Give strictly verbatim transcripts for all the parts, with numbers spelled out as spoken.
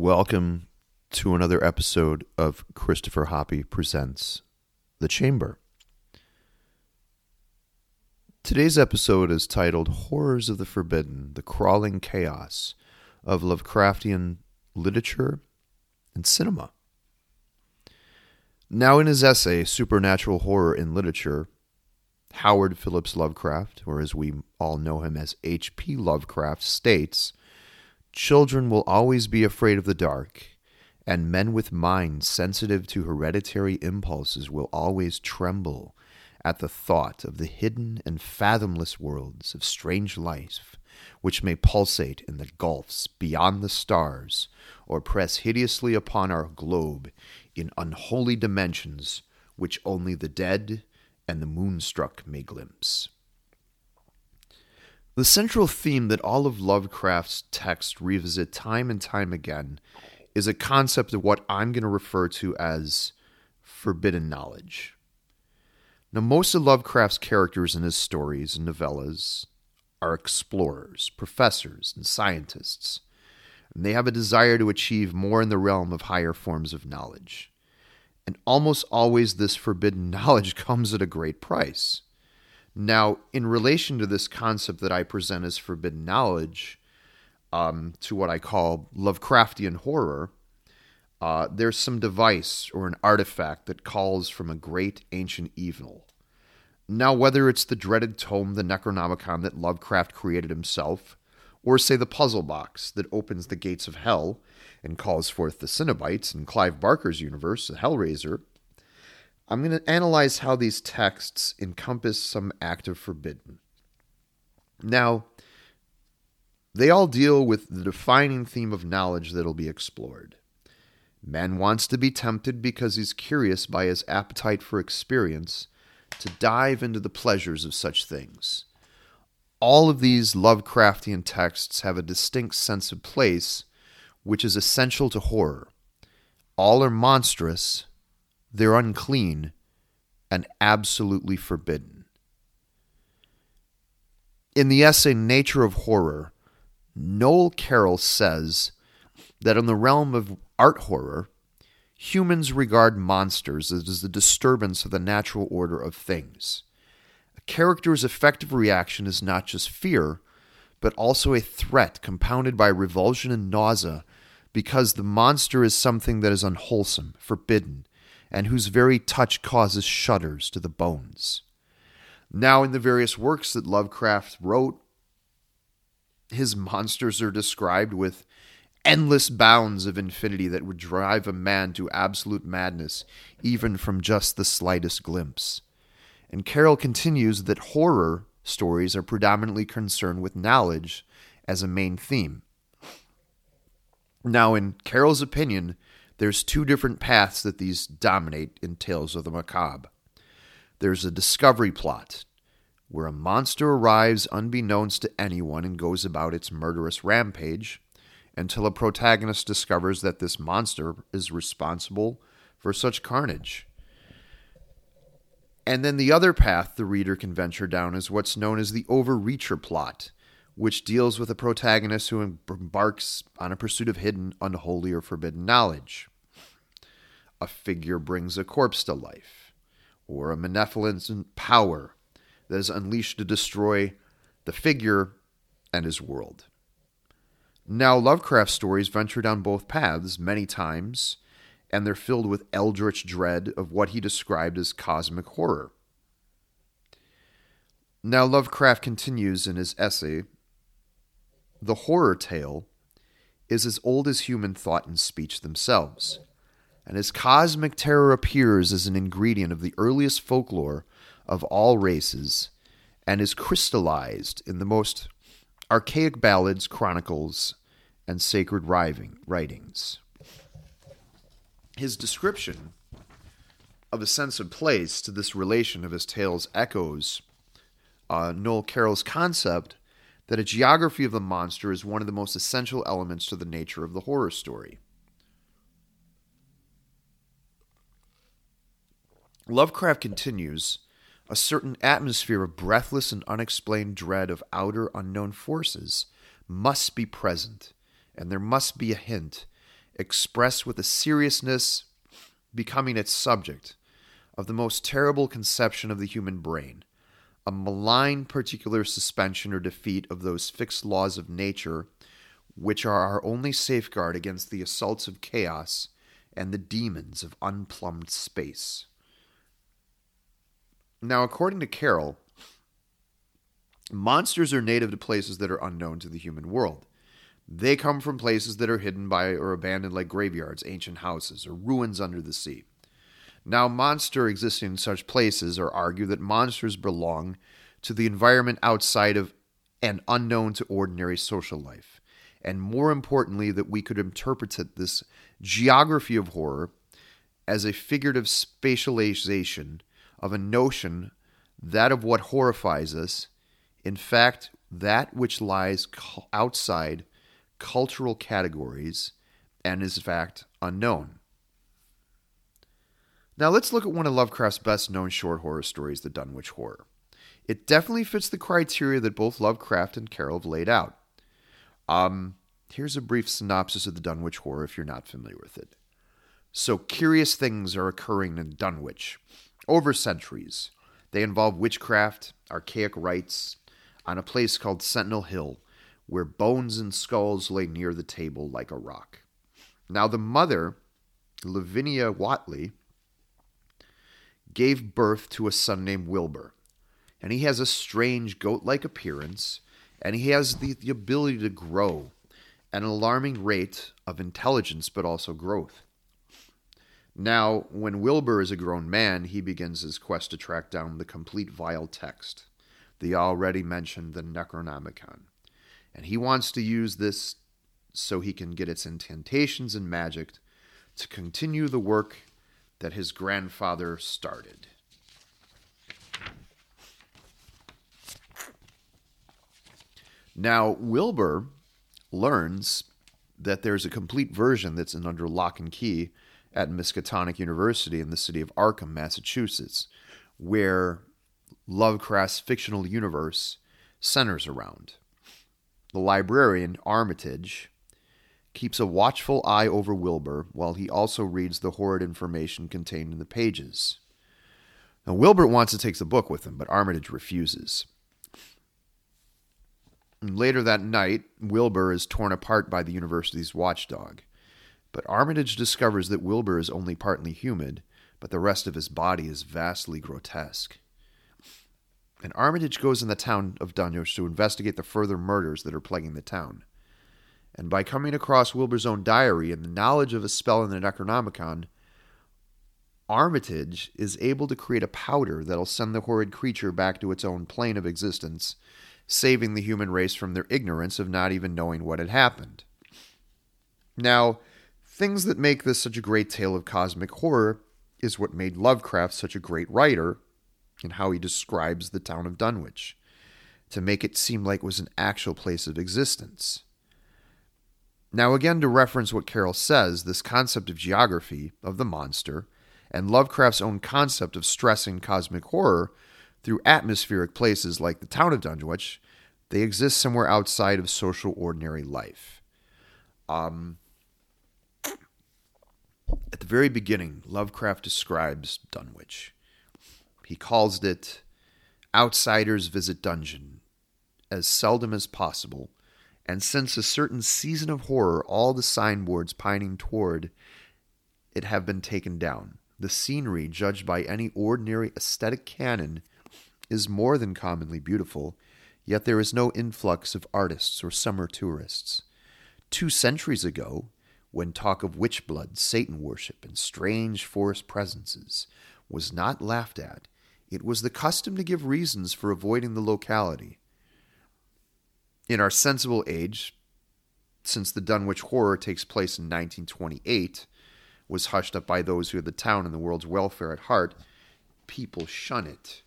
Welcome to another episode of Christopher Hoppe Presents The Chamber. Today's episode is titled Horrors of the Forbidden, The Crawling Chaos of Lovecraftian Literature and Cinema. Now in his essay, Supernatural Horror in Literature, Howard Phillips Lovecraft, or as we all know him as H P Lovecraft, states, "Children will always be afraid of the dark, and men with minds sensitive to hereditary impulses will always tremble at the thought of the hidden and fathomless worlds of strange life, which may pulsate in the gulfs beyond the stars, or press hideously upon our globe in unholy dimensions which only the dead and the moonstruck may glimpse." The central theme that all of Lovecraft's texts revisit time and time again is a concept of what I'm going to refer to as forbidden knowledge. Now, most of Lovecraft's characters in his stories and novellas are explorers, professors, and scientists, and they have a desire to achieve more in the realm of higher forms of knowledge. And almost always this forbidden knowledge comes at a great price. Now, in relation to this concept that I present as forbidden knowledge, um, to what I call Lovecraftian horror, uh, there's some device or an artifact that calls from a great ancient evil. Now, whether it's the dreaded tome, the Necronomicon, that Lovecraft created himself, or, say, the puzzle box that opens the gates of hell and calls forth the Cenobites in Clive Barker's universe, the Hellraiser, I'm going to analyze how these texts encompass some act of forbidden. Now, they all deal with the defining theme of knowledge that'll be explored. Man wants to be tempted because he's curious by his appetite for experience to dive into the pleasures of such things. All of these Lovecraftian texts have a distinct sense of place, which is essential to horror. All are monstrous, they're unclean, and absolutely forbidden. In the essay Nature of Horror, Noel Carroll says that in the realm of art horror, humans regard monsters as the disturbance of the natural order of things. A character's effective reaction is not just fear, but also a threat compounded by revulsion and nausea because the monster is something that is unwholesome, forbidden, and whose very touch causes shudders to the bones. Now, in the various works that Lovecraft wrote, his monsters are described with endless bounds of infinity that would drive a man to absolute madness, even from just the slightest glimpse. And Carroll continues that horror stories are predominantly concerned with knowledge as a main theme. Now, in Carroll's opinion, there's two different paths that these dominate in Tales of the Macabre. There's a discovery plot, where a monster arrives unbeknownst to anyone and goes about its murderous rampage until a protagonist discovers that this monster is responsible for such carnage. And then the other path the reader can venture down is what's known as the Overreacher plot, which deals with a protagonist who embarks on a pursuit of hidden, unholy, or forbidden knowledge. A figure brings a corpse to life, or a maleficent power that is unleashed to destroy the figure and his world. Now, Lovecraft stories venture down both paths many times, and they're filled with eldritch dread of what he described as cosmic horror. Now, Lovecraft continues in his essay, "The horror tale is as old as human thought and speech themselves, and as cosmic terror appears as an ingredient of the earliest folklore of all races, and is crystallized in the most archaic ballads, chronicles, and sacred writings." His description of a sense of place to this relation of his tales echoes uh, Noel Carroll's concept that a geography of the monster is one of the most essential elements to the nature of the horror story. Lovecraft continues, "A certain atmosphere of breathless and unexplained dread of outer unknown forces must be present, and there must be a hint expressed with a seriousness becoming its subject of the most terrible conception of the human brain, a malign particular suspension or defeat of those fixed laws of nature which are our only safeguard against the assaults of chaos and the demons of unplumbed space. Now, according to Carroll, monsters are native to places that are unknown to the human world. They come from places that are hidden by or abandoned, like graveyards, ancient houses, or ruins under the sea. Now, monsters existing in such places are argued that monsters belong to the environment outside of and unknown to ordinary social life. And more importantly, that we could interpret this geography of horror as a figurative spatialization of a notion that of what horrifies us, in fact, that which lies outside cultural categories and is, in fact, unknown. Now let's look at one of Lovecraft's best-known short horror stories, The Dunwich Horror. It definitely fits the criteria that both Lovecraft and Carroll have laid out. Um, here's a brief synopsis of The Dunwich Horror if you're not familiar with it. So curious things are occurring in Dunwich over centuries. They involve witchcraft, archaic rites, on a place called Sentinel Hill, where bones and skulls lay near the table like a rock. Now the mother, Lavinia Whatley, gave birth to a son named Wilbur, and he has a strange goat-like appearance, and he has the, the ability to grow at an alarming rate of intelligence, but also growth. Now, when Wilbur is a grown man, he begins his quest to track down the complete vile text, the already mentioned the Necronomicon. And he wants to use this so he can get its incantations and magic to continue the work that his grandfather started. Now, Wilbur learns that there's a complete version that's in under lock and key at Miskatonic University in the city of Arkham, Massachusetts, where Lovecraft's fictional universe centers around. The librarian, Armitage, keeps a watchful eye over Wilbur while he also reads the horrid information contained in the pages. Now, Wilbur wants to take the book with him, but Armitage refuses. Later that night, Wilbur is torn apart by the university's watchdog, but Armitage discovers that Wilbur is only partly human, but the rest of his body is vastly grotesque. And Armitage goes in the town of Dunwich to investigate the further murders that are plaguing the town. And by coming across Wilbur's own diary and the knowledge of a spell in the Necronomicon, Armitage is able to create a powder that'll send the horrid creature back to its own plane of existence, saving the human race from their ignorance of not even knowing what had happened. Now, things that make this such a great tale of cosmic horror is what made Lovecraft such a great writer and how he describes the town of Dunwich, to make it seem like it was an actual place of existence. Now, again, to reference what Carroll says, this concept of geography of the monster and Lovecraft's own concept of stressing cosmic horror through atmospheric places like the town of Dunwich, they exist somewhere outside of social ordinary life. Um, at the very beginning, Lovecraft describes Dunwich. He calls it, "Outsiders visit dungeon as seldom as possible, and since a certain season of horror, all the signboards pining toward it have been taken down. The scenery, judged by any ordinary aesthetic canon, is more than commonly beautiful, yet there is no influx of artists or summer tourists. Two centuries ago, when talk of witch blood, Satan worship, and strange forest presences was not laughed at, it was the custom to give reasons for avoiding the locality. In our sensible age, since the Dunwich Horror takes place in nineteen twenty-eight, was hushed up by those who had the town and the world's welfare at heart, people shun it,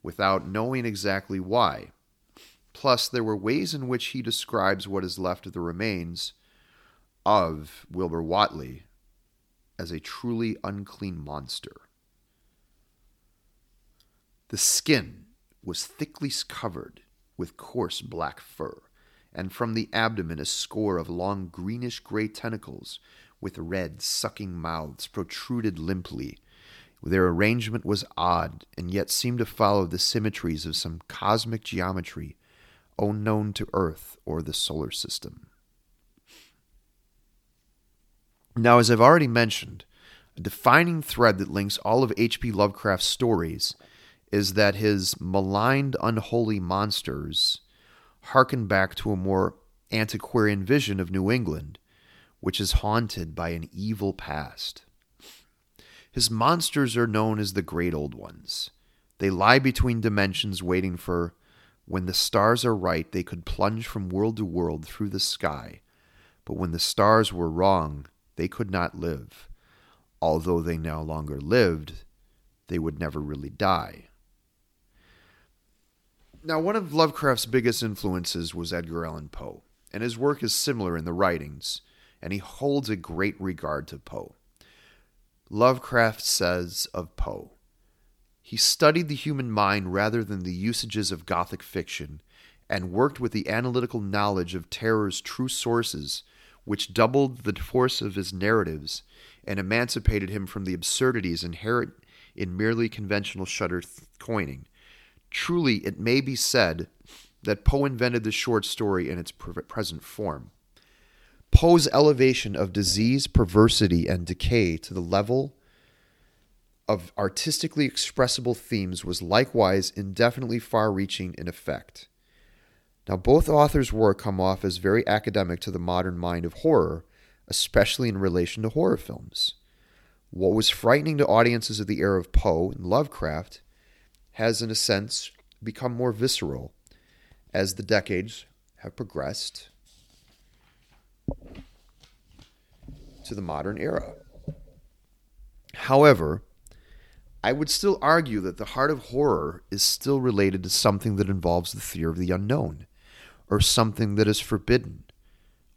without knowing exactly why. Plus, there were ways in which he describes what is left of the remains of Wilbur Whatley as a truly unclean monster. The skin was thickly covered with coarse black fur, and from the abdomen a score of long greenish-gray tentacles with red, sucking mouths protruded limply. Their arrangement was odd, and yet seemed to follow the symmetries of some cosmic geometry unknown to Earth or the solar system. Now, as I've already mentioned, a defining thread that links all of H P Lovecraft's stories is that his maligned, unholy monsters harken back to a more antiquarian vision of New England, which is haunted by an evil past. His monsters are known as the Great Old Ones. They lie between dimensions waiting for, when the stars are right, they could plunge from world to world through the sky, but when the stars were wrong, they could not live. Although they no longer lived, they would never really die. Now, one of Lovecraft's biggest influences was Edgar Allan Poe, and his work is similar in the writings, and he holds a great regard to Poe. Lovecraft says of Poe, "He studied the human mind rather than the usages of Gothic fiction, and worked with the analytical knowledge of terror's true sources, which doubled the force of his narratives and emancipated him from the absurdities inherent in merely conventional shudder th- coining. Truly, it may be said that Poe invented the short story in its pre- present form. Poe's elevation of disease, perversity, and decay to the level of artistically expressible themes was likewise indefinitely far-reaching in effect." Now, both authors' work come off as very academic to the modern mind of horror, especially in relation to horror films. What was frightening to audiences of the era of Poe and Lovecraft has, in a sense, become more visceral as the decades have progressed to the modern era. However, I would still argue that the heart of horror is still related to something that involves the fear of the unknown, or something that is forbidden,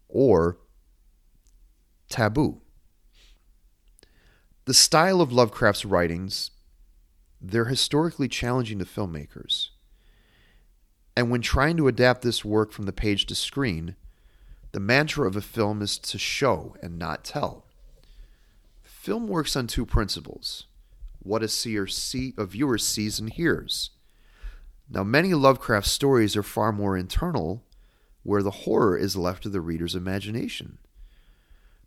or taboo. The style of Lovecraft's writings, they're historically challenging to filmmakers. And when trying to adapt this work from the page to screen, the mantra of a film is to show and not tell. Film works on two principles: what a seer see, a viewer sees and hears. Now, many Lovecraft stories are far more internal, where the horror is left to the reader's imagination.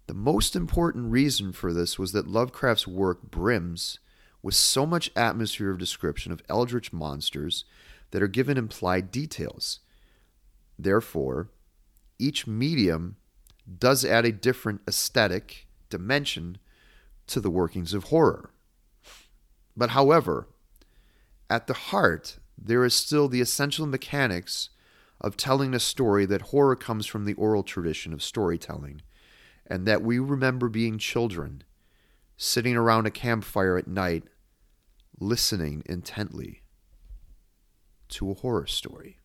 The most important reason for this was that Lovecraft's work brims with so much atmosphere of description of eldritch monsters that are given implied details. Therefore, each medium does add a different aesthetic dimension to the workings of horror. But however, at the heart, there is still the essential mechanics of telling a story, that horror comes from the oral tradition of storytelling, and that we remember being children, sitting around a campfire at night, listening intently to a horror story.